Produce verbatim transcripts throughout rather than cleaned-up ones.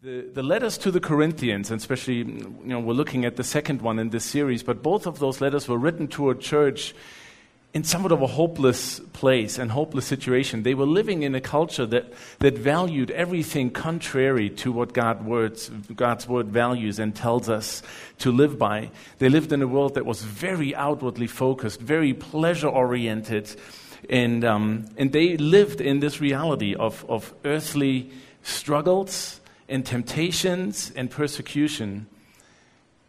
The, the letters to the Corinthians, and especially, you know, we're looking at the second one in this series, but both of those letters were written to a church in somewhat of a hopeless place and hopeless situation. They were living in a culture that, that valued everything contrary to what God words, God's word values and tells us to live by. They lived in a world that was very outwardly focused, very pleasure-oriented, and um, and they lived in this reality of, of earthly struggles and temptations and persecution.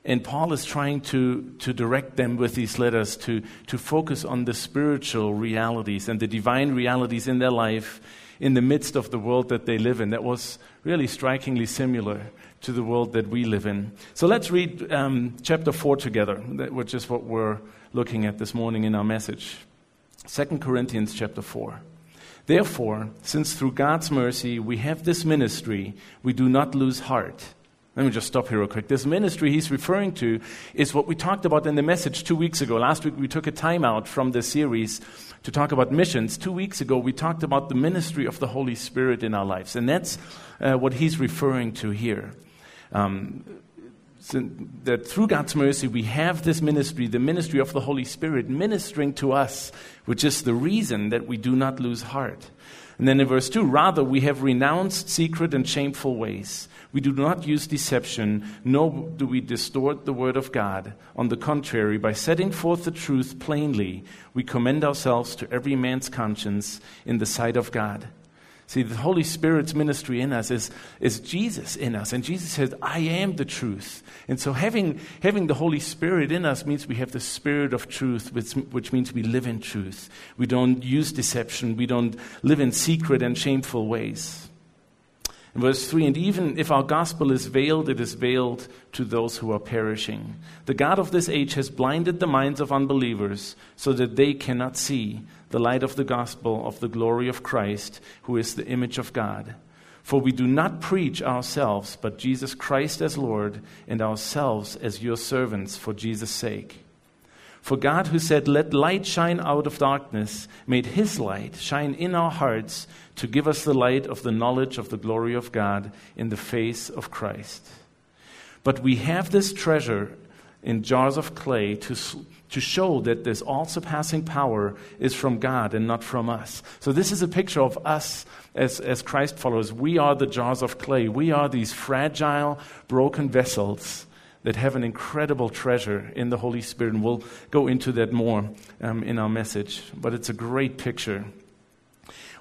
And Paul is trying to, to direct them with these letters to, to focus on the spiritual realities and the divine realities in their life in the midst of the world that they live in. That was really strikingly similar to the world that we live in. So let's read um, chapter four together, which is what we're looking at this morning in our message. Second Corinthians chapter four. Therefore, since through God's mercy we have this ministry, we do not lose heart. Let me just stop here real quick. This ministry he's referring to is what we talked about in the message two weeks ago. Last week we took a time out from the series to talk about missions. Two weeks ago we talked about the ministry of the Holy Spirit in our lives. And that's uh, what he's referring to here. Um, so that through God's mercy we have this ministry, the ministry of the Holy Spirit ministering to us, which is the reason that we do not lose heart. And then in verse two, rather we have renounced secret and shameful ways. We do not use deception, nor do we distort the word of God. On the contrary, by setting forth the truth plainly, we commend ourselves to every man's conscience in the sight of God. See, the Holy Spirit's ministry in us is, is Jesus in us. And Jesus says, I am the truth. And so having, having the Holy Spirit in us means we have the Spirit of truth, which, which means we live in truth. We don't use deception. We don't live in secret and shameful ways. In verse three, and even if our gospel is veiled, it is veiled to those who are perishing. The God of this age has blinded the minds of unbelievers so that they cannot see the light of the gospel of the glory of Christ, who is the image of God. For we do not preach ourselves, but Jesus Christ as Lord, and ourselves as your servants for Jesus' sake. For God, who said, let light shine out of darkness, made his light shine in our hearts to give us the light of the knowledge of the glory of God in the face of Christ. But we have this treasure in jars of clay to to show that this all-surpassing power is from God and not from us. So this is a picture of us as, as Christ followers. We are the jars of clay. We are these fragile, broken vessels that have an incredible treasure in the Holy Spirit. And we'll go into that more um, in our message. But it's a great picture.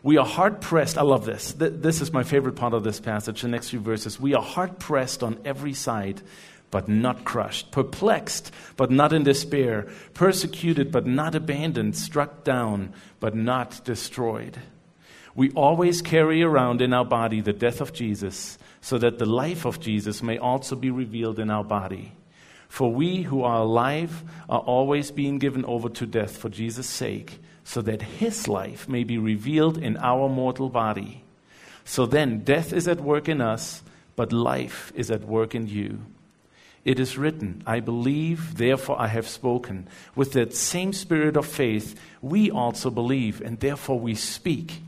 We are hard-pressed. I love this. Th- this is my favorite part of this passage, the next few verses. We are hard-pressed on every side, but not crushed. Perplexed, but not in despair. Persecuted, but not abandoned. Struck down, but not destroyed. We always carry around in our body the death of Jesus, so that the life of Jesus may also be revealed in our body. For we who are alive are always being given over to death for Jesus' sake, so that his life may be revealed in our mortal body. So then death is at work in us, but life is at work in you. It is written, I believe, therefore I have spoken. With that same spirit of faith, we also believe, and therefore we speak.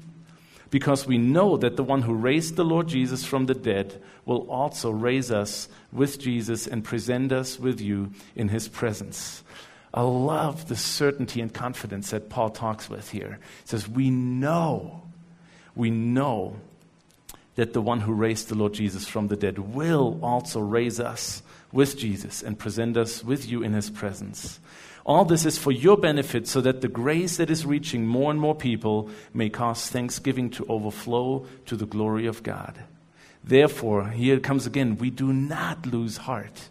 Because we know that the one who raised the Lord Jesus from the dead will also raise us with Jesus and present us with you in his presence. I love the certainty and confidence that Paul talks with here. He says, we know, we know that the one who raised the Lord Jesus from the dead will also raise us with Jesus and present us with you in his presence. All this is for your benefit, so that the grace that is reaching more and more people may cause thanksgiving to overflow to the glory of God. Therefore, here it comes again, we do not lose heart.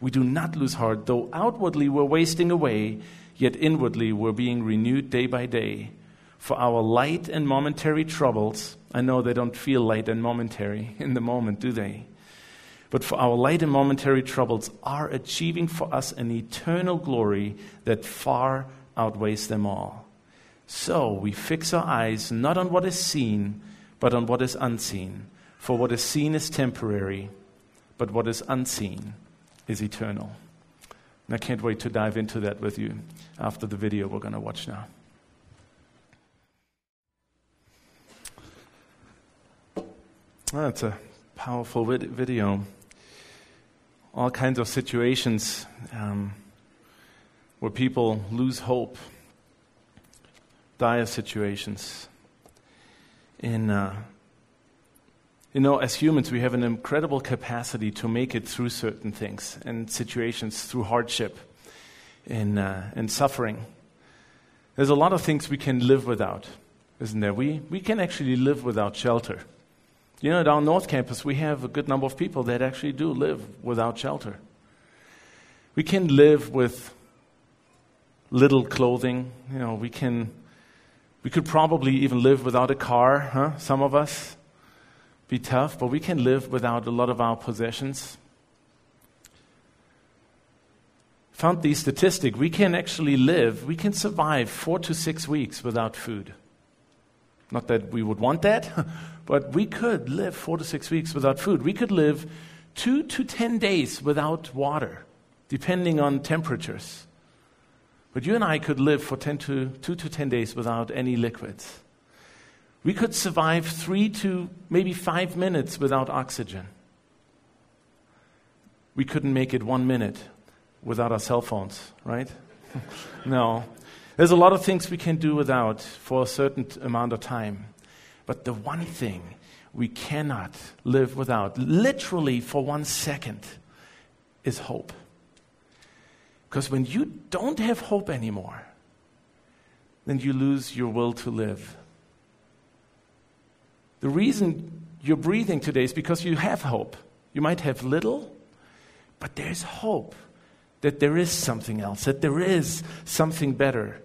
We do not lose heart, though outwardly we're wasting away, yet inwardly we're being renewed day by day. For our light and momentary troubles, I know they don't feel light and momentary in the moment, do they? But for our light and momentary troubles are achieving for us an eternal glory that far outweighs them all. So we fix our eyes not on what is seen, but on what is unseen. For what is seen is temporary, but what is unseen is eternal. And I can't wait to dive into that with you after the video we're going to watch now. That's a powerful vid- video. All kinds of situations um, where people lose hope, dire situations. And, uh, you know, as humans, we have an incredible capacity to make it through certain things and situations, through hardship and, uh, and suffering. There's a lot of things we can live without, isn't there? We, we can actually live without shelter. You know, at our North Campus, we have a good number of people that actually do live without shelter. We can live with little clothing. You know, we can, we could probably even live without a car, huh? Some of us, be tough, but we can live without a lot of our possessions. Found the statistic, we can actually live, we can survive four to six weeks without food. Not that we would want that, but we could live four to six weeks without food. We could live two to ten days without water, depending on temperatures. But you and I could live for ten to two to ten days without any liquids. We could survive three to maybe five minutes without oxygen. We couldn't make it one minute without our cell phones, right? No. There's a lot of things we can do without for a certain amount of time. But the one thing we cannot live without, literally for one second, is hope. Because when you don't have hope anymore, then you lose your will to live. The reason you're breathing today is because you have hope. You might have little, but there's hope. That there is something else, that there is something better.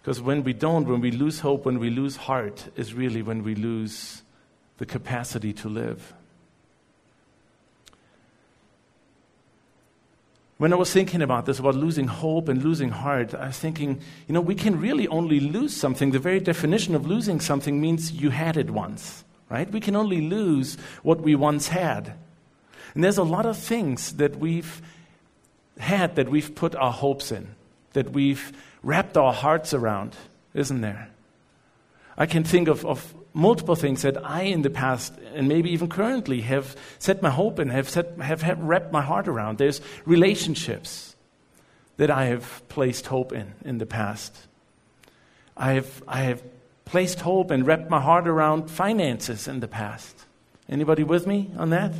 Because when we don't, when we lose hope, when we lose heart, is really when we lose the capacity to live. When I was thinking about this, about losing hope and losing heart, I was thinking, you know, we can really only lose something. The very definition of losing something means you had it once, right? We can only lose what we once had. And there's a lot of things that we've had, that we've put our hopes in, that we've wrapped our hearts around, isn't there? I can think of, of multiple things that I in the past, and maybe even currently, have set my hope in, have, set, have, have wrapped my heart around. There's relationships that I have placed hope in in the past. I have, I have placed hope and wrapped my heart around finances in the past. Anybody with me on that?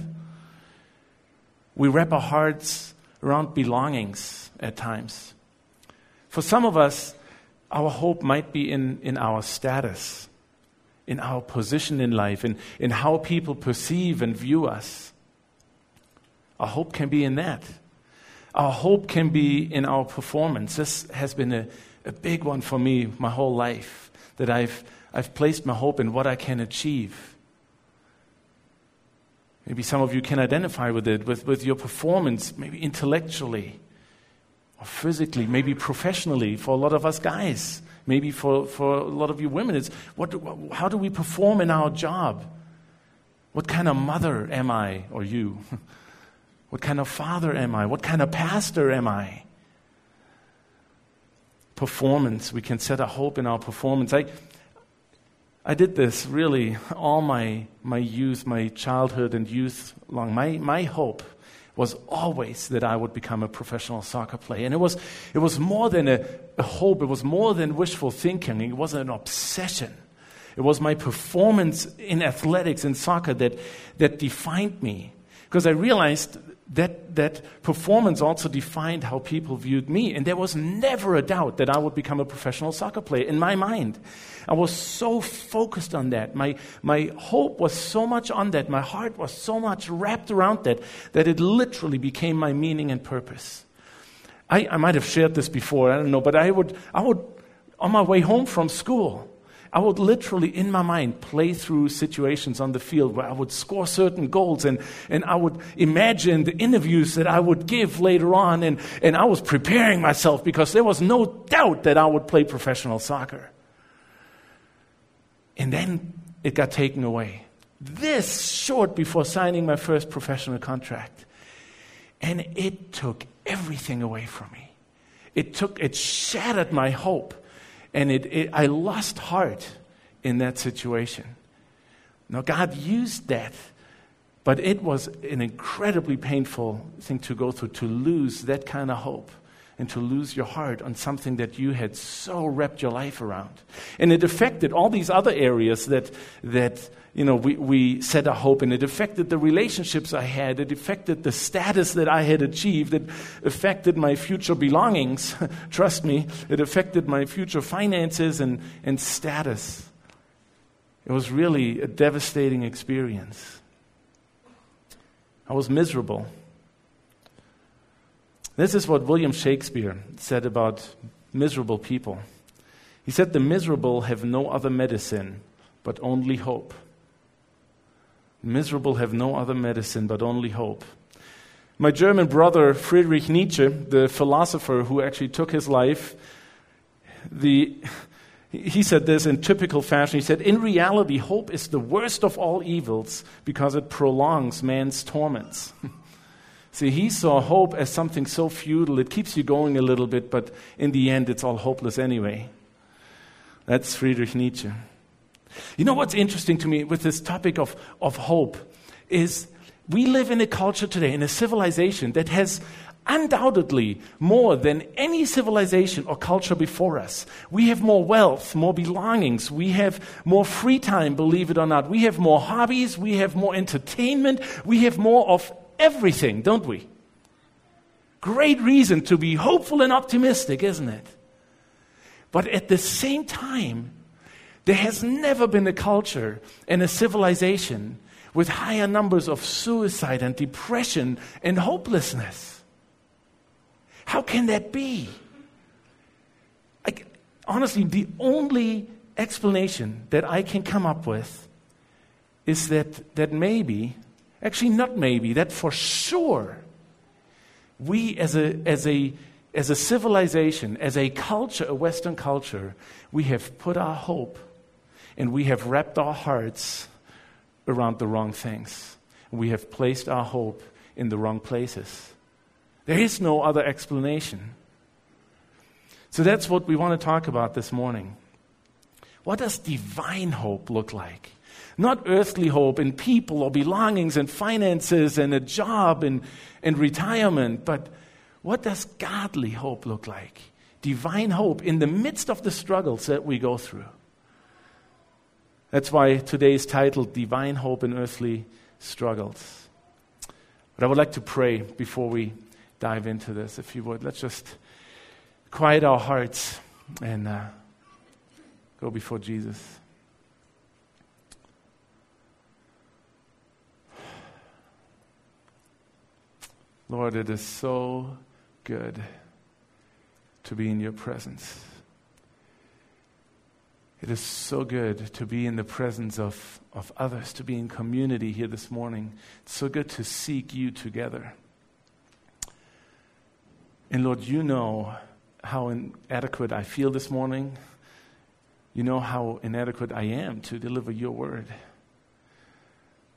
We wrap our hearts around belongings at times. For some of us, our hope might be in, in our status, in our position in life, in, in how people perceive and view us. Our hope can be in that. Our hope can be in our performance. This has been a, a big one for me my whole life, that I've, I've placed my hope in what I can achieve. Maybe some of you can identify with it, with, with your performance, maybe intellectually or physically, maybe professionally for a lot of us guys, maybe for, for a lot of you women. It's what, how do we perform in our job? What kind of mother am I or you? What kind of father am I? What kind of pastor am I? Performance. We can set a hope in our performance. I, I did this really all my my youth, my childhood and youth long. My my hope was always that I would become a professional soccer player. And it was it was more than a, a hope. It was more than wishful thinking. It was an obsession. It was my performance in athletics, in soccer, that that defined me. Because I realized that that performance also defined how people viewed me. And there was never a doubt that I would become a professional soccer player in my mind. I was so focused on that. My my hope was so much on that. My heart was so much wrapped around that, that it literally became my meaning and purpose. I, I might have shared this before, I don't know, but I would I would on my way home from school, I would literally, in my mind, play through situations on the field where I would score certain goals, and, and I would imagine the interviews that I would give later on, and, and I was preparing myself because there was no doubt that I would play professional soccer. And then it got taken away. This short before signing my first professional contract. And it took everything away from me. It took, it shattered my hope. And it, it, I lost heart in that situation. Now, God used that, but it was an incredibly painful thing to go through, to lose that kind of hope and to lose your heart on something that you had so wrapped your life around. And it affected all these other areas that, that you know, we, we set a hope in. It affected the relationships I had. It affected the status that I had achieved. It affected my future belongings. Trust me, it affected my future finances and, and status. It was really a devastating experience. I was miserable. This is what William Shakespeare said about miserable people. He said, "The miserable have no other medicine but only hope." Miserable have no other medicine but only hope. My German brother, Friedrich Nietzsche, the philosopher who actually took his life, the... he said this in typical fashion. He said, "In reality, hope is the worst of all evils because it prolongs man's torments." See, he saw hope as something so futile. It keeps you going a little bit, but in the end, it's all hopeless anyway. That's Friedrich Nietzsche. You know what's interesting to me with this topic of, of hope is we live in a culture today, in a civilization that has undoubtedly, more than any civilization or culture before us. We have more wealth, more belongings. We have more free time, believe it or not. We have more hobbies. We have more entertainment. We have more of everything, don't we? Great reason to be hopeful and optimistic, isn't it? But at the same time, there has never been a culture and a civilization with higher numbers of suicide and depression and hopelessness. How can that be? I, honestly, the only explanation that I can come up with is that, that maybe, actually not maybe, that for sure, we as a, as a, as a civilization, as a culture, a Western culture, we have put our hope and we have wrapped our hearts around the wrong things. We have placed our hope in the wrong places. There is no other explanation. So that's what we want to talk about this morning. What does divine hope look like? Not earthly hope in people or belongings and finances and a job and, and retirement, but what does godly hope look like? Divine hope in the midst of the struggles that we go through. That's why today's title, Divine Hope in Earthly Struggles. But I would like to pray before we dive into this, if you would. Let's just quiet our hearts and uh, go before Jesus. Lord, it is so good to be in your presence. It is so good to be in the presence of, of others, to be in community here this morning. It's so good to seek you together. And Lord, you know how inadequate I feel this morning. You know how inadequate I am to deliver your word.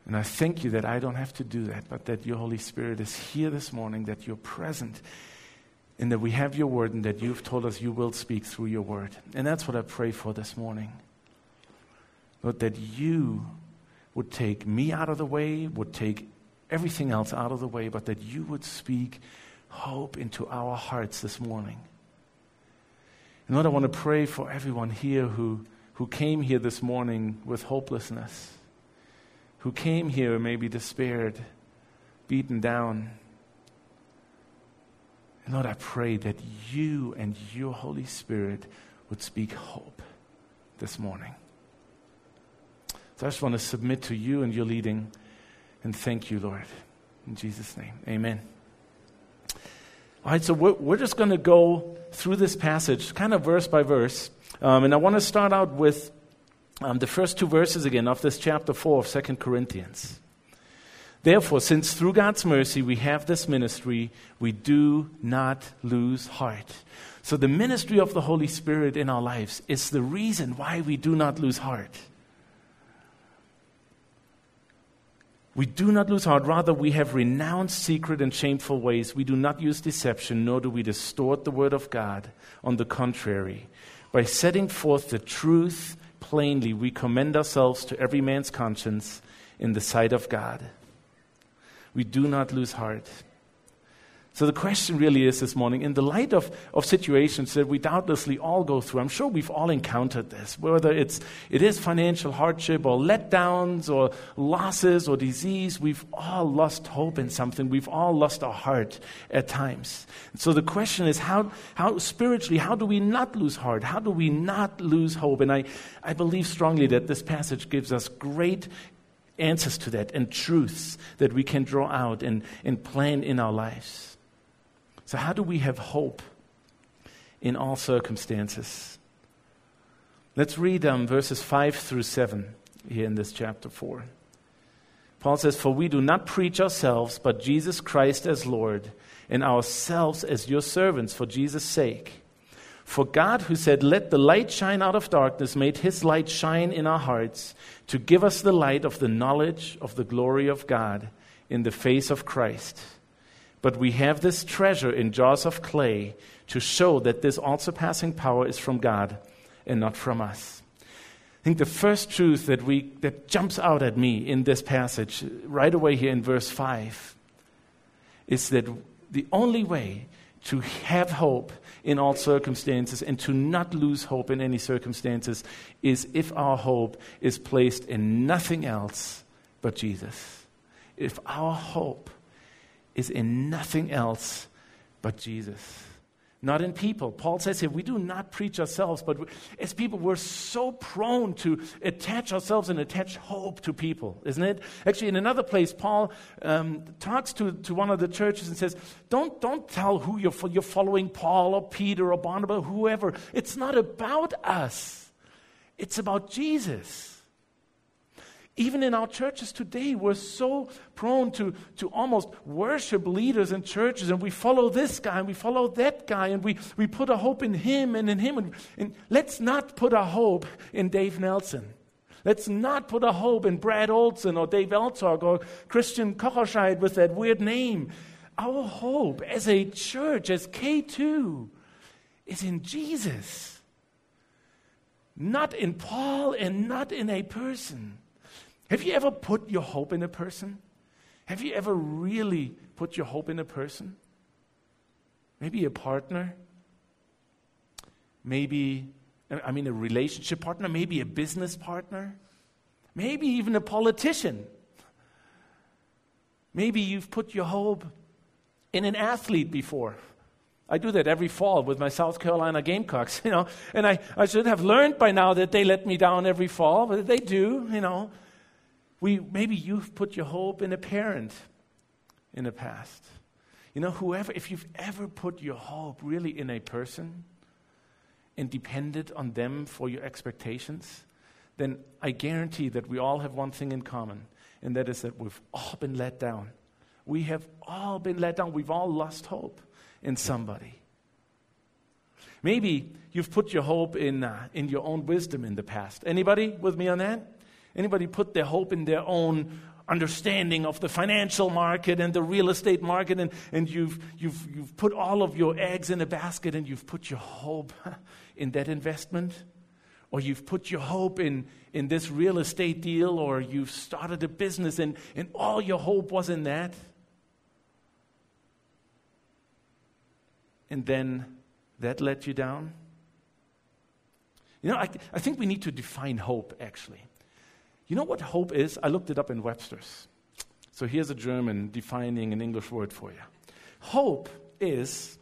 And I thank you that I don't have to do that, but that your Holy Spirit is here this morning, that you're present, and that we have your word, and that you've told us you will speak through your word. And that's what I pray for this morning. Lord, that you would take me out of the way, would take everything else out of the way, but that you would speak hope into our hearts this morning. And Lord, I want to pray for everyone here who, who came here this morning with hopelessness, who came here maybe despaired, beaten down. And Lord, I pray that you and your Holy Spirit would speak hope this morning. So I just want to submit to you and your leading, and thank you, Lord. In Jesus' name, amen. All right, so we're, we're just going to go through this passage, kind of verse by verse. Um, and I want to start out with um, the first two verses again of this chapter four of Second Corinthians. "Therefore, since through God's mercy we have this ministry, we do not lose heart." So the ministry of the Holy Spirit in our lives is the reason why we do not lose heart. "We do not lose heart, rather we have renounced secret and shameful ways. We do not use deception, nor do we distort the word of God. On the contrary, by setting forth the truth, plainly, we commend ourselves to every man's conscience in the sight of God. We do not lose heart. So the question really is this morning, in the light of, of situations that we doubtlessly all go through, I'm sure we've all encountered this, whether it's it is financial hardship or letdowns or losses or disease, we've all lost hope in something. We've all lost our heart at times. So the question is, how how spiritually, how do we not lose heart? How do we not lose hope? And I, I believe strongly that this passage gives us great answers to that and truths that we can draw out and, and plan in our lives. So how do we have hope in all circumstances? Let's read um, verses five through seven here in this chapter four. Paul says, "For we do not preach ourselves, but Jesus Christ as Lord, and ourselves as your servants for Jesus' sake. For God, who said, 'Let the light shine out of darkness,' made his light shine in our hearts to give us the light of the knowledge of the glory of God in the face of Christ. But we have this treasure in jars of clay to show that this all-surpassing power is from God and not from us." I think the first truth that we that jumps out at me in this passage right away here in verse five is that the only way to have hope in all circumstances and to not lose hope in any circumstances is if our hope is placed in nothing else but Jesus. If our hope is in nothing else but Jesus. Not in people. Paul says here, we do not preach ourselves, but as people, we're so prone to attach ourselves and attach hope to people, isn't it? Actually, in another place, Paul um, talks to, to one of the churches and says, don't, don't tell who you're, fo- you're following, Paul or Peter or Barnabas or whoever. It's not about us. It's about Jesus. Even in our churches today, we're so prone to, to almost worship leaders in churches, and we follow this guy, and we follow that guy, and we, we put our hope in him and in him. And, and let's not put our hope in Dave Nelson. Let's not put our hope in Brad Olson or Dave Eltschalk or Christian Kocherscheid with that weird name. Our hope as a church, as K two, is in Jesus. Not in Paul and not in a person. Have you ever put your hope in a person? Have you ever really put your hope in a person? Maybe a partner. Maybe, I mean, a relationship partner. Maybe a business partner. Maybe even a politician. Maybe you've put your hope in an athlete before. I do that every fall with my South Carolina Gamecocks, you know. And I, I should have learned by now that they let me down every fall, but they do, you know. We, maybe you've put your hope in a parent in the past. You know, whoever, if you've ever put your hope really in a person and depended on them for your expectations, then I guarantee that we all have one thing in common, and that is that we've all been let down. We have all been let down. We've all lost hope in somebody. Maybe you've put your hope in uh, in your own wisdom in the past. Anybody with me on that? Anybody put their hope in their own understanding of the financial market and the real estate market, and, and you've you've you've put all of your eggs in a basket, and you've put your hope in that investment? Or you've put your hope in, in this real estate deal, or you've started a business and, and all your hope was in that? And then that let you down? You know, I I think we need to define hope, actually. You know what hope is? I looked it up in Webster's. So here's a German defining an English word for you. Hope is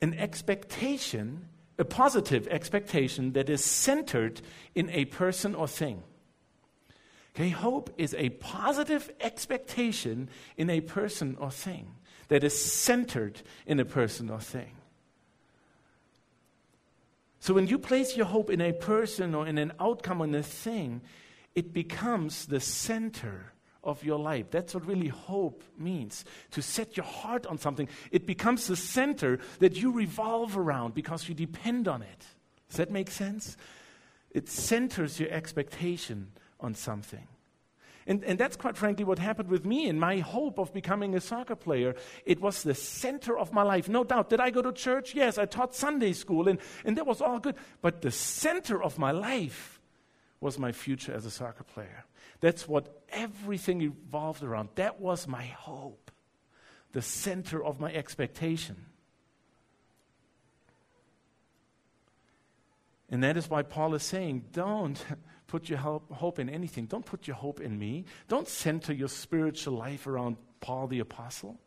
an expectation, a positive expectation that is centered in a person or thing. Okay, hope is a positive expectation in a person or thing that is centered in a person or thing. So when you place your hope in a person or in an outcome or in a thing, it becomes the center of your life. That's what really hope means, to set your heart on something. It becomes the center that you revolve around because you depend on it. Does that make sense? It centers your expectation on something. And, and that's quite frankly what happened with me in my hope of becoming a soccer player. It was the center of my life. No doubt. Did I go to church? Yes, I taught Sunday school, and, and that was all good. But the center of my life was my future as a soccer player. That's what everything revolved around. That was my hope, the center of my expectation. And that is why Paul is saying, don't put your hope in anything. Don't put your hope in me. Don't center your spiritual life around Paul the Apostle.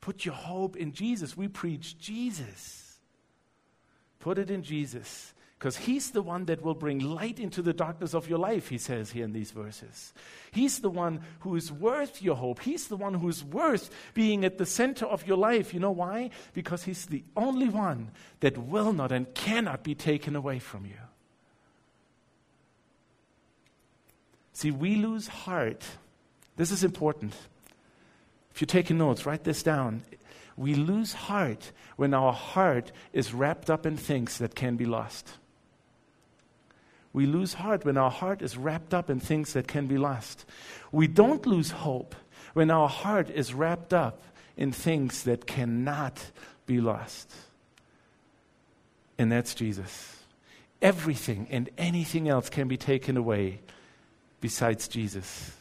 Put your hope in Jesus. We preach Jesus. Put it in Jesus. Because he's the one that will bring light into the darkness of your life, he says here in these verses. He's the one who is worth your hope. He's the one who is worth being at the center of your life. You know why? Because he's the only one that will not and cannot be taken away from you. See, we lose heart. This is important. If you're taking notes, write this down. We lose heart when our heart is wrapped up in things that can be lost. We lose heart when our heart is wrapped up in things that can be lost. We don't lose hope when our heart is wrapped up in things that cannot be lost. And that's Jesus. Everything and anything else can be taken away besides Jesus.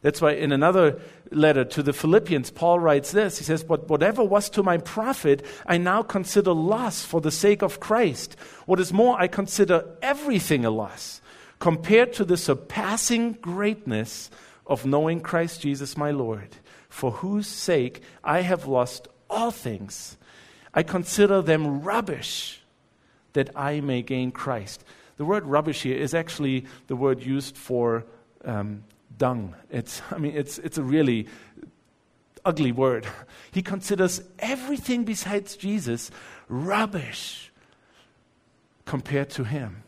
That's why in another letter to the Philippians, Paul writes this. He says, but whatever was to my profit, I now consider loss for the sake of Christ. What is more, I consider everything a loss compared to the surpassing greatness of knowing Christ Jesus my Lord, for whose sake I have lost all things. I consider them rubbish that I may gain Christ. The word rubbish here is actually the word used for um dung. It's, I mean, it's it's a really ugly word. He considers everything besides Jesus rubbish compared to him.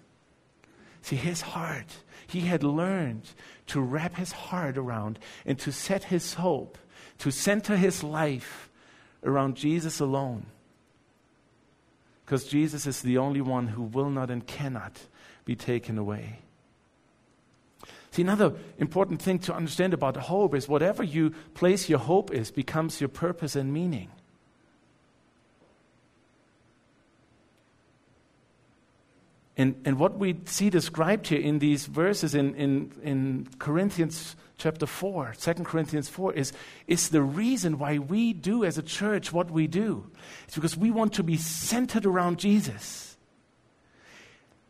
See, his heart, he had learned to wrap his heart around and to set his hope, to center his life around Jesus alone. Because Jesus is the only one who will not and cannot be taken away. See, another important thing to understand about hope is whatever you place your hope is becomes your purpose and meaning. And and what we see described here in these verses in, in, in Corinthians chapter four, Second Corinthians four, is, is the reason why we do as a church what we do. It's because we want to be centered around Jesus.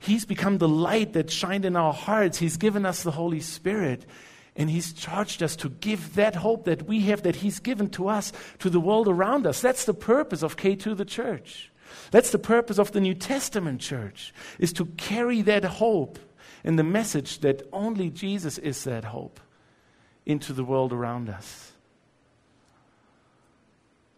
He's become the light that shined in our hearts. He's given us the Holy Spirit. And he's charged us to give that hope that we have, that he's given to us, to the world around us. That's the purpose of K two, the church. That's the purpose of the New Testament church, is to carry that hope and the message that only Jesus is that hope into the world around us.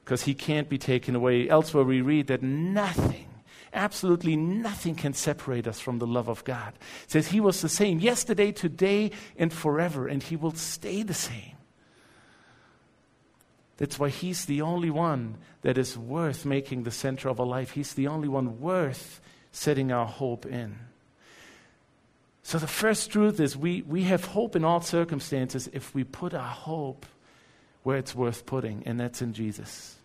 Because he can't be taken away. Elsewhere we read that nothing, absolutely nothing can separate us from the love of God. It says he was the same yesterday, today, and forever, and he will stay the same. That's why he's the only one that is worth making the center of our life. He's the only one worth setting our hope in. So the first truth is we, we have hope in all circumstances if we put our hope where it's worth putting, and that's in Jesus.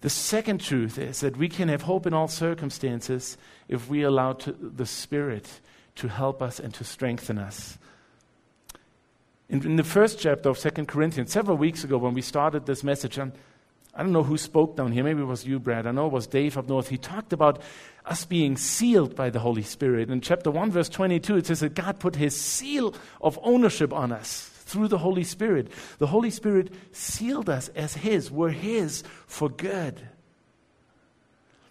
The second truth is that we can have hope in all circumstances if we allow to, the Spirit to help us and to strengthen us. In, in the first chapter of Second Corinthians, several weeks ago when we started this message, and I don't know who spoke down here, maybe it was you, Brad, I know it was Dave up north, he talked about us being sealed by the Holy Spirit. In chapter one, verse twenty-two, it says that God put his seal of ownership on us. Through the Holy Spirit. The Holy Spirit sealed us as his. We're his for good.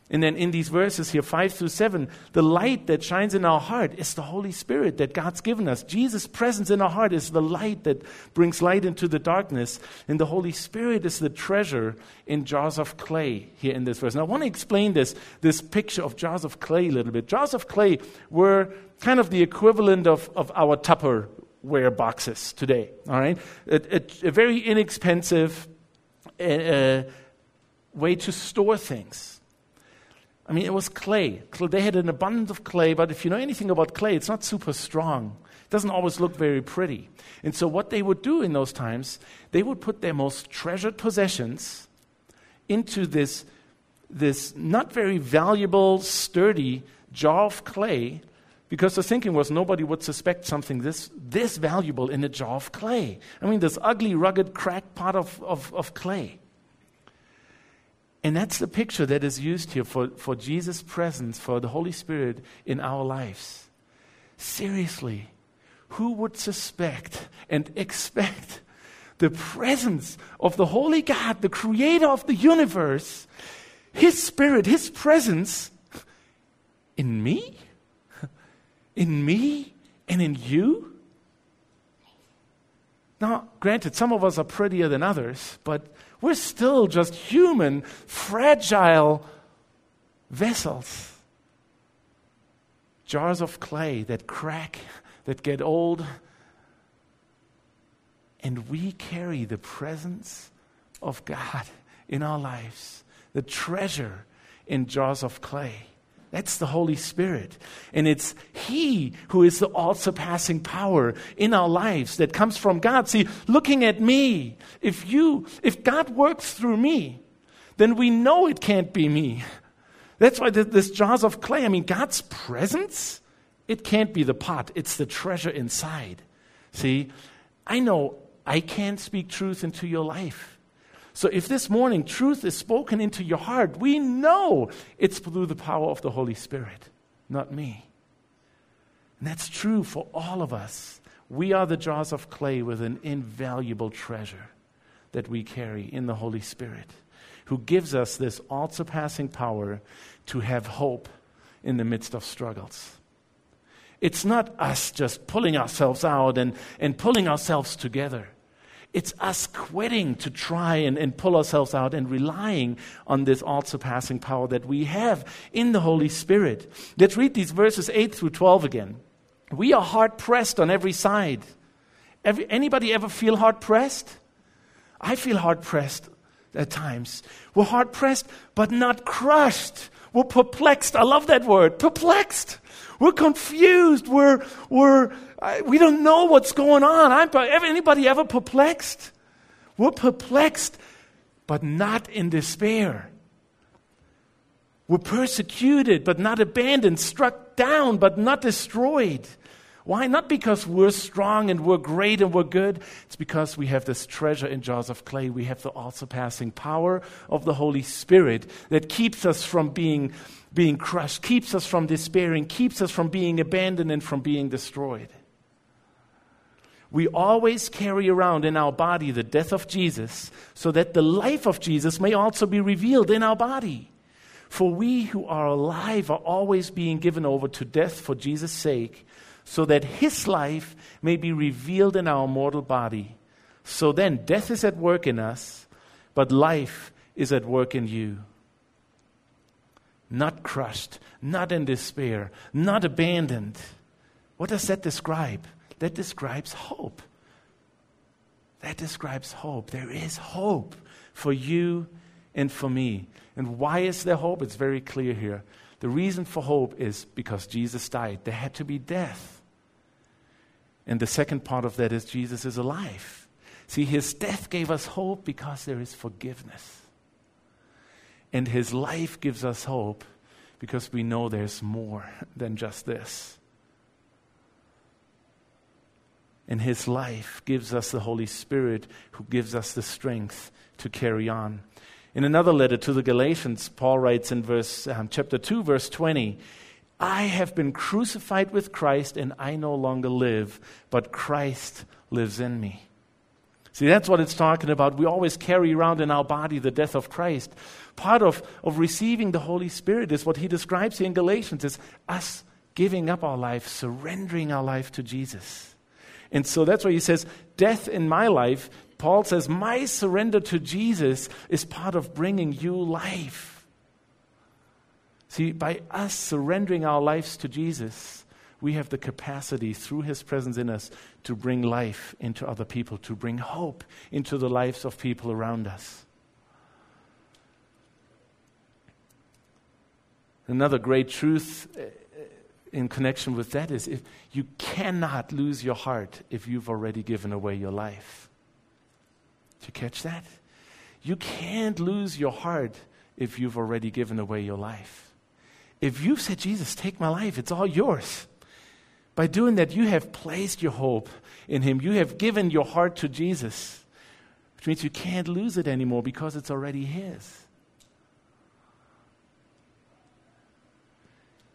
And then in these verses here, five through seven, the light that shines in our heart is the Holy Spirit that God's given us. Jesus' presence in our heart is the light that brings light into the darkness. And the Holy Spirit is the treasure in jars of clay here in this verse. Now I want to explain this, this picture of jars of clay a little bit. Jars of clay were kind of the equivalent of, of our Tupperware boxes today, all right? A, a, a very inexpensive uh, way to store things. I mean, it was clay. They had an abundance of clay, but if you know anything about clay, it's not super strong. It doesn't always look very pretty. And so what they would do in those times, they would put their most treasured possessions into this this not very valuable, sturdy jar of clay, because the thinking was nobody would suspect something this this valuable in a jar of clay. I mean, this ugly, rugged, cracked pot of, of, of clay. And that's the picture that is used here for, for Jesus' presence, for the Holy Spirit in our lives. Seriously, who would suspect and expect the presence of the Holy God, the creator of the universe, His Spirit, His presence in me? In me and in you? Now, granted, some of us are prettier than others, but we're still just human, fragile vessels. Jars of clay that crack, that get old. And we carry the presence of God in our lives, the treasure in jars of clay. That's the Holy Spirit. And it's He who is the all-surpassing power in our lives that comes from God. See, looking at me, if you, if God works through me, then we know it can't be me. That's why this jars of clay, I mean, God's presence, it can't be the pot. It's the treasure inside. See, I know I can't speak truth into your life. So if this morning truth is spoken into your heart, we know it's through the power of the Holy Spirit, not me. And that's true for all of us. We are the jars of clay with an invaluable treasure that we carry in the Holy Spirit, who gives us this all-surpassing power to have hope in the midst of struggles. It's not us just pulling ourselves out and, and pulling ourselves together. It's us quitting to try and, and pull ourselves out and relying on this all-surpassing power that we have in the Holy Spirit. Let's read these verses eight through twelve again. We are hard-pressed on every side. Every, anybody ever feel hard-pressed? I feel hard-pressed at times. We're hard-pressed, but not crushed. We're perplexed. I love that word, perplexed. We're confused. We're we're I, we don't know what's going on. I'm anybody ever perplexed? We're perplexed, but not in despair. We're persecuted, but not abandoned. Struck down, but not destroyed. Why? Not because we're strong and we're great and we're good. It's because we have this treasure in jars of clay. We have the all-surpassing power of the Holy Spirit that keeps us from being. being crushed, keeps us from despairing, keeps us from being abandoned and from being destroyed. We always carry around in our body the death of Jesus so that the life of Jesus may also be revealed in our body. For we who are alive are always being given over to death for Jesus' sake so that His life may be revealed in our mortal body. So then death is at work in us, but life is at work in you. Not crushed, not in despair, not abandoned. What does that describe? That describes hope. That describes hope. There is hope for you and for me. And why is there hope? It's very clear here. The reason for hope is because Jesus died. There had to be death. And the second part of that is Jesus is alive. See, His death gave us hope because there is forgiveness. And His life gives us hope because we know there's more than just this. And His life gives us the Holy Spirit who gives us the strength to carry on. In another letter to the Galatians, Paul writes in verse um, chapter two, verse twenty, I have been crucified with Christ and I no longer live, but Christ lives in me. See, that's what it's talking about. We always carry around in our body the death of Christ. Part of, of receiving the Holy Spirit is what he describes here in Galatians, is us giving up our life, surrendering our life to Jesus. And so that's why he says, death in my life, Paul says, my surrender to Jesus is part of bringing you life. See, by us surrendering our lives to Jesus, we have the capacity through His presence in us to bring life into other people, to bring hope into the lives of people around us. Another great truth in connection with that is if you cannot lose your heart if you've already given away your life. Did you catch that? You can't lose your heart if you've already given away your life. If you've said, Jesus, take my life, it's all yours. By doing that, you have placed your hope in him. You have given your heart to Jesus, which means you can't lose it anymore because it's already his.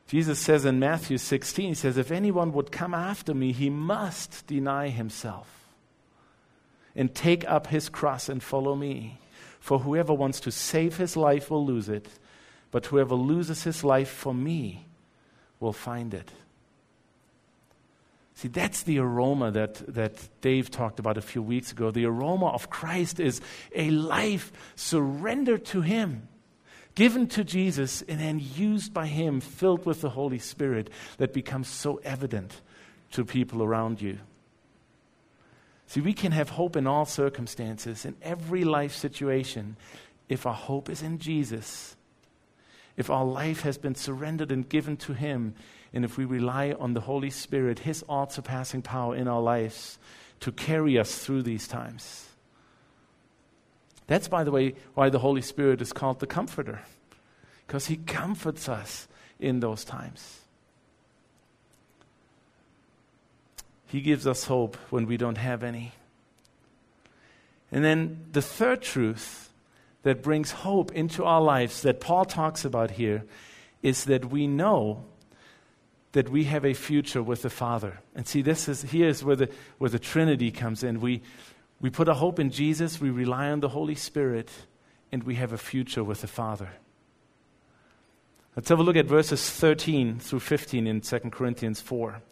Jesus says in Matthew sixteen, he says, if anyone would come after me, he must deny himself and take up his cross and follow me. For whoever wants to save his life will lose it, but whoever loses his life for me will find it. See, that's the aroma that, that Dave talked about a few weeks ago. The aroma of Christ is a life surrendered to him, given to Jesus and then used by him, filled with the Holy Spirit, that becomes so evident to people around you. See, we can have hope in all circumstances, in every life situation, if our hope is in Jesus, if our life has been surrendered and given to him, and if we rely on the Holy Spirit, his all-surpassing power in our lives to carry us through these times. That's, by the way, why the Holy Spirit is called the Comforter, because he comforts us in those times. He gives us hope when we don't have any. And then the third truth that brings hope into our lives that Paul talks about here is that we know that we have a future with the Father. And see, this is here is where the where the Trinity comes in. We We put our hope in Jesus, we rely on the Holy Spirit, and we have a future with the Father. Let's have a look at verses thirteen through fifteen in Second Corinthians four.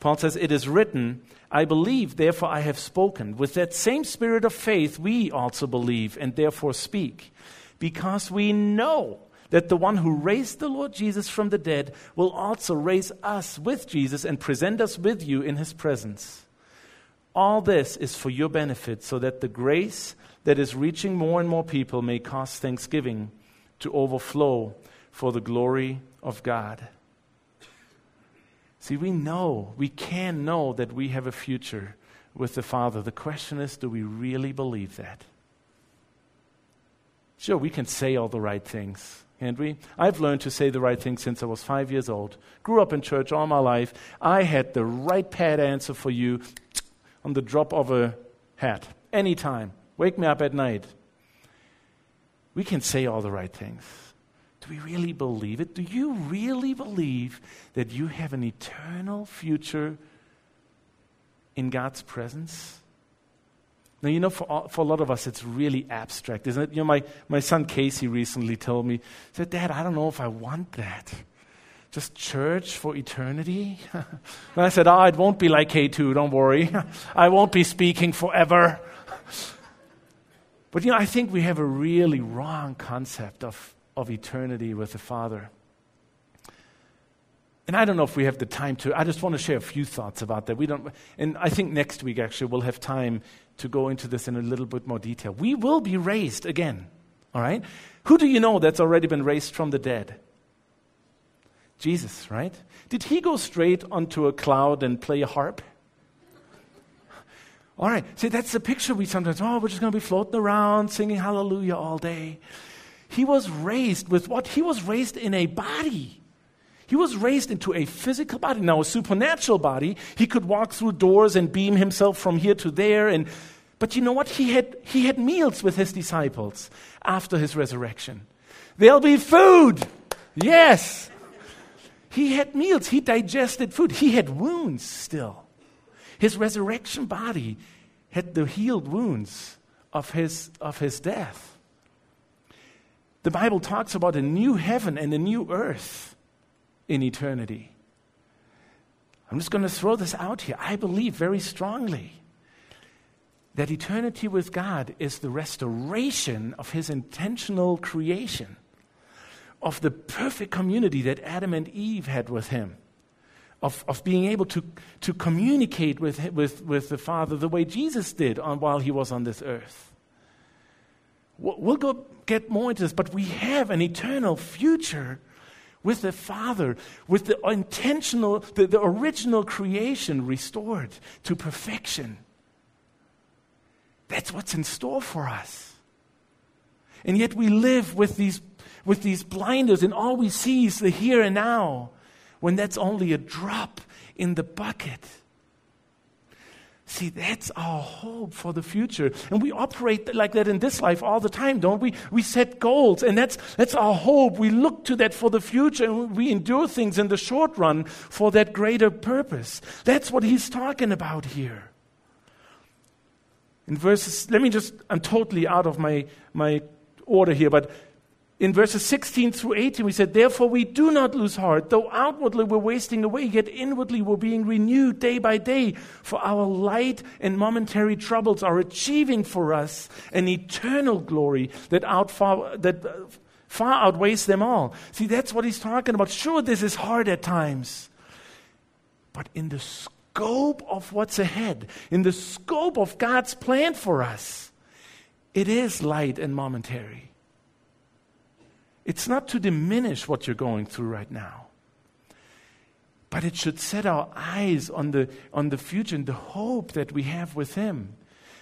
Paul says, it is written, I believe, therefore I have spoken. With that same spirit of faith we also believe and therefore speak, because we know that the one who raised the Lord Jesus from the dead will also raise us with Jesus and present us with you in his presence. All this is for your benefit, so that the grace that is reaching more and more people may cause thanksgiving to overflow for the glory of God. See, we know, we can know that we have a future with the Father. The question is, do we really believe that? Sure, we can say all the right things, can't we? I've learned to say the right thing since I was five years old. Grew up in church all my life. I had the right pat answer for you on the drop of a hat, anytime. Wake me up at night. We can say all the right things. Do we really believe it? Do you really believe that you have an eternal future in God's presence? Now, you know, for all, for a lot of us, it's really abstract, isn't it? You know, my, my son Casey recently told me, said, Dad, I don't know if I want that. Just church for eternity? And I said, oh, it won't be like K two, don't worry. I won't be speaking forever. But, you know, I think we have a really wrong concept of, of eternity with the Father. And I don't know if we have the time to, I just want to share a few thoughts about that. We don't, and I think next week, actually, we'll have time to go into this in a little bit more detail. We will be raised again, all right? Who do you know that's already been raised from the dead? Jesus, right? Did he go straight onto a cloud and play a harp? All right. See, that's the picture we sometimes, oh, we're just going to be floating around, singing hallelujah all day. He was raised with what? He was raised in a body. He was raised into a physical body, now a supernatural body. He could walk through doors and beam himself from here to there. And But you know what? He had He had meals with his disciples after his resurrection. There'll be food. Yes. He had meals. He digested food. He had wounds still. His resurrection body had the healed wounds of his, of his death. The Bible talks about a new heaven and a new earth in eternity. I'm just going to throw this out here. I believe very strongly that eternity with God is the restoration of his intentional creation, of the perfect community that Adam and Eve had with him, of, of being able to, to communicate with, with, with the Father the way Jesus did on, while he was on this earth. We'll go get more into this, but we have an eternal future with the Father, with the intentional, the, the original creation restored to perfection. That's what's in store for us. And yet we live with these with these blinders, and all we see is the here and now, when that's only a drop in the bucket. See, that's our hope for the future. And we operate like that in this life all the time, don't we? We set goals, and that's that's our hope. We look to that for the future, and we endure things in the short run for that greater purpose. That's what he's talking about here. In verses, let me just, I'm totally out of my, my order here, but in verses sixteen through eighteen, we said, therefore we do not lose heart, though outwardly we're wasting away, yet inwardly we're being renewed day by day. For our light and momentary troubles are achieving for us an eternal glory that outfar, that far outweighs them all. See, that's what he's talking about. Sure, this is hard at times, but in the scope of what's ahead, in the scope of God's plan for us, it is light and momentary. It's not to diminish what you're going through right now, but it should set our eyes on the on the future and the hope that we have with him.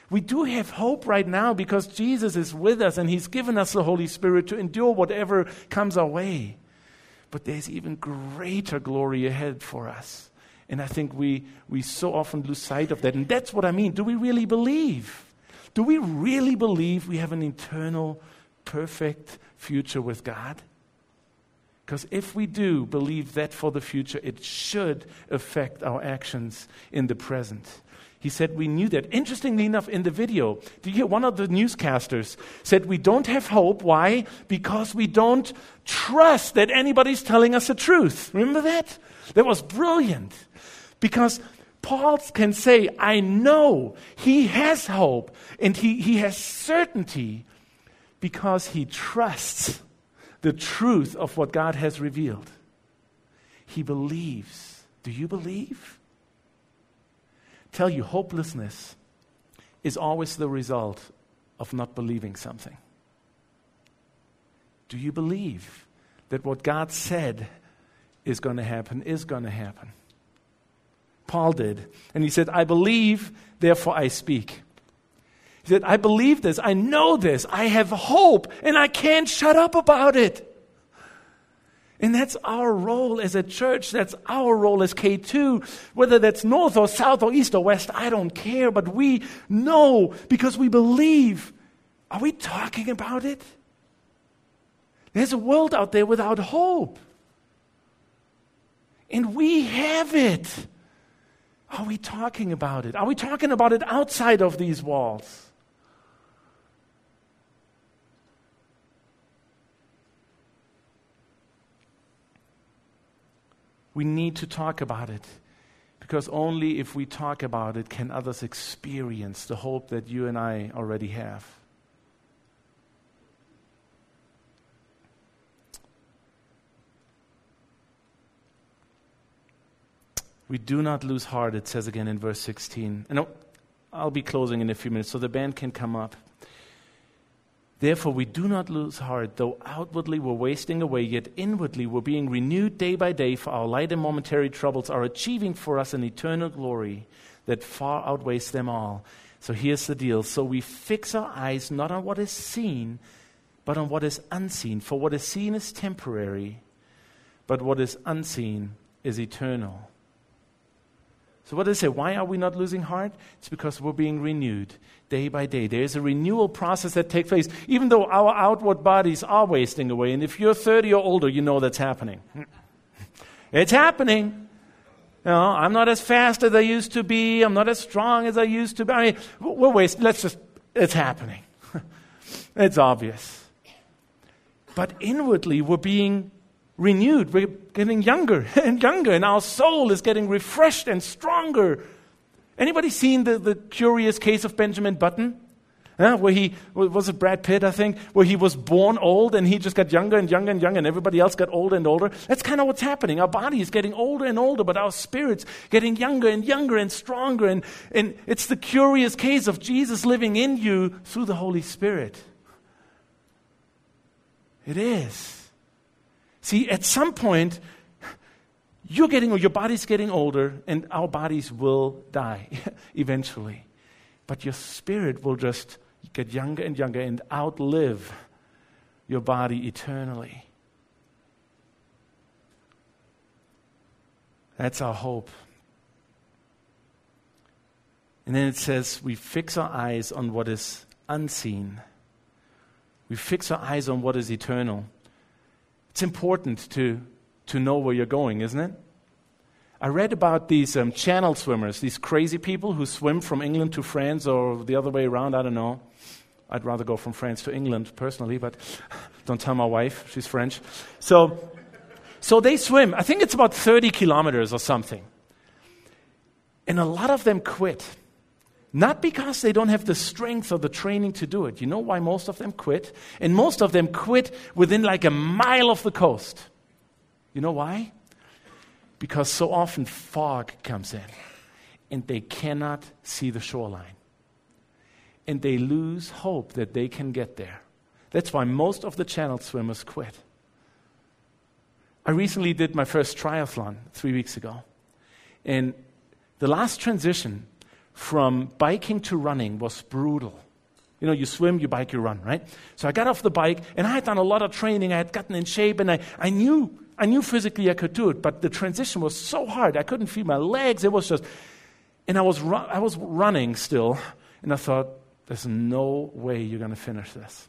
We do have hope right now because Jesus is with us and he's given us the Holy Spirit to endure whatever comes our way. But there's even greater glory ahead for us. And I think we, we so often lose sight of that. And that's what I mean. Do we really believe? Do we really believe we have an eternal, perfect future with God? Because if we do believe that for the future, it should affect our actions in the present. He said we knew that. Interestingly enough, in the video, do you hear one of the newscasters said we don't have hope. Why? Because we don't trust that anybody's telling us the truth. Remember that? That was brilliant. Because Paul can say, I know he has hope and he, he has certainty, because he trusts the truth of what God has revealed. He believes. Do you believe? Tell you, hopelessness is always the result of not believing something. Do you believe that what God said is going to happen, is going to happen? Paul did. And he said, I believe, therefore I speak. He said, I believe this, I know this, I have hope, and I can't shut up about it. And that's our role as a church, that's our role as K two, whether that's north or south or east or west, I don't care, but we know because we believe. Are we talking about it? There's a world out there without hope. And we have it. Are we talking about it? Are we talking about it outside of these walls? We need to talk about it, because only if we talk about it can others experience the hope that you and I already have. We do not lose heart, it says again in verse sixteen. And I'll be closing in a few minutes, so the band can come up. Therefore, we do not lose heart, though outwardly we're wasting away, yet inwardly we're being renewed day by day, for our light and momentary troubles are achieving for us an eternal glory that far outweighs them all. So here's the deal. So we fix our eyes not on what is seen, but on what is unseen. For what is seen is temporary, but what is unseen is eternal. So what does it say? Why are we not losing heart? It's because we're being renewed day by day. There is a renewal process that takes place, even though our outward bodies are wasting away. And if you're thirty or older, you know that's happening. It's happening. You know, I'm not as fast as I used to be. I'm not as strong as I used to be. I mean, we're wasting. Let's just, it's happening. It's obvious. But inwardly, we're being renewed, we're getting younger and younger, and our soul is getting refreshed and stronger. Anybody seen the, the curious case of Benjamin Button? Yeah, where he, was it Brad Pitt, I think, where he was born old and he just got younger and younger and younger, and everybody else got older and older. That's kind of what's happening. Our body is getting older and older, but our spirit's getting younger and younger and stronger. And, and it's the curious case of Jesus living in you through the Holy Spirit. It is. See, at some point, you're getting, or your body's getting older, and our bodies will die eventually. But your spirit will just get younger and younger and outlive your body eternally. That's our hope. And then it says, we fix our eyes on what is unseen. We fix our eyes on what is eternal. It's important to, to know where you're going, isn't it? I read about these um, channel swimmers, these crazy people who swim from England to France or the other way around, I don't know. I'd rather go from France to England personally, but don't tell my wife, she's French. So, so they swim, I think it's about thirty kilometers or something. And a lot of them quit. Not because they don't have the strength or the training to do it. You know why most of them quit? And most of them quit within like a mile of the coast. You know why? Because so often fog comes in and they cannot see the shoreline. And they lose hope that they can get there. That's why most of the channel swimmers quit. I recently did my first triathlon three weeks ago. And the last transition from biking to running was brutal. You know, you swim, you bike, you run, right? So I got off the bike, and I had done a lot of training. I had gotten in shape, and I, I knew I knew physically I could do it, but the transition was so hard. I couldn't feel my legs. It was just, and I was, ru- I was running still, and I thought, there's no way you're going to finish this.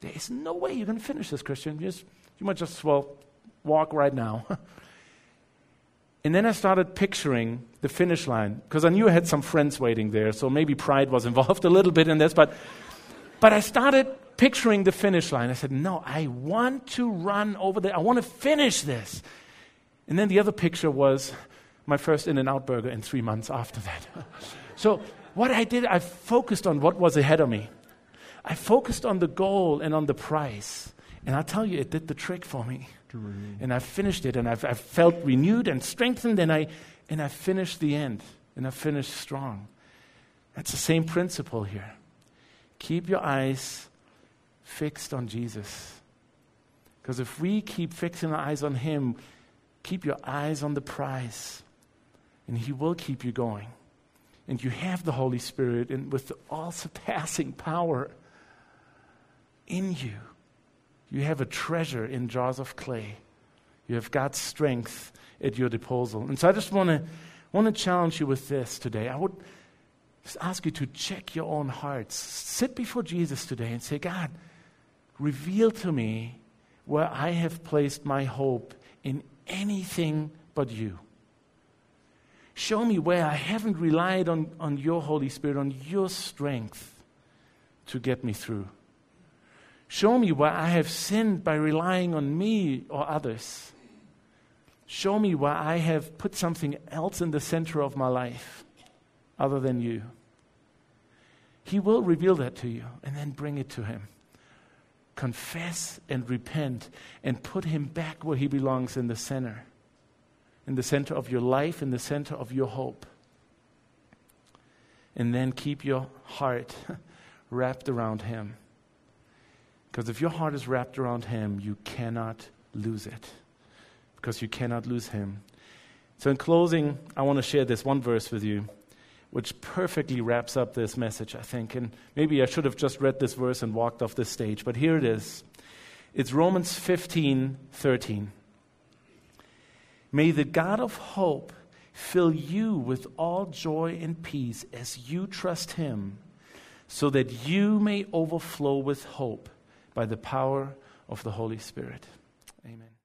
There is no way you're going to finish this, Christian. You, just, you might just, well, walk right now. And then I started picturing the finish line, because I knew I had some friends waiting there, so maybe pride was involved a little bit in this, but but I started picturing the finish line. I said, no, I want to run over there. I want to finish this. And then the other picture was my first In-N-Out Burger in three months after that. So what I did, I focused on what was ahead of me. I focused on the goal and on the prize. And I'll tell you, it did the trick for me. And I finished it, and I've, I felt renewed and strengthened, and I and I finished the end, and I finished strong. That's the same principle here. Keep your eyes fixed on Jesus. Because if we keep fixing our eyes on him, keep your eyes on the prize, and he will keep you going. And you have the Holy Spirit and with the all-surpassing power in you. You have a treasure in jars of clay. You have God's strength at your disposal. And so I just want to want to challenge you with this today. I would just ask you to check your own hearts. Sit before Jesus today and say, God, reveal to me where I have placed my hope in anything but you. Show me where I haven't relied on, on your Holy Spirit, on your strength to get me through. Show me where I have sinned by relying on me or others. Show me where I have put something else in the center of my life other than you. He will reveal that to you, and then bring it to him. Confess and repent and put him back where he belongs, in the center. In the center of your life, in the center of your hope. And then keep your heart wrapped around him. Because if your heart is wrapped around him, you cannot lose it. Because you cannot lose him. So in closing, I want to share this one verse with you, which perfectly wraps up this message, I think. And maybe I should have just read this verse and walked off this stage. But here it is. It's Romans fifteen thirteen. May the God of hope fill you with all joy and peace as you trust him, so that you may overflow with hope by the power of the Holy Spirit. Amen.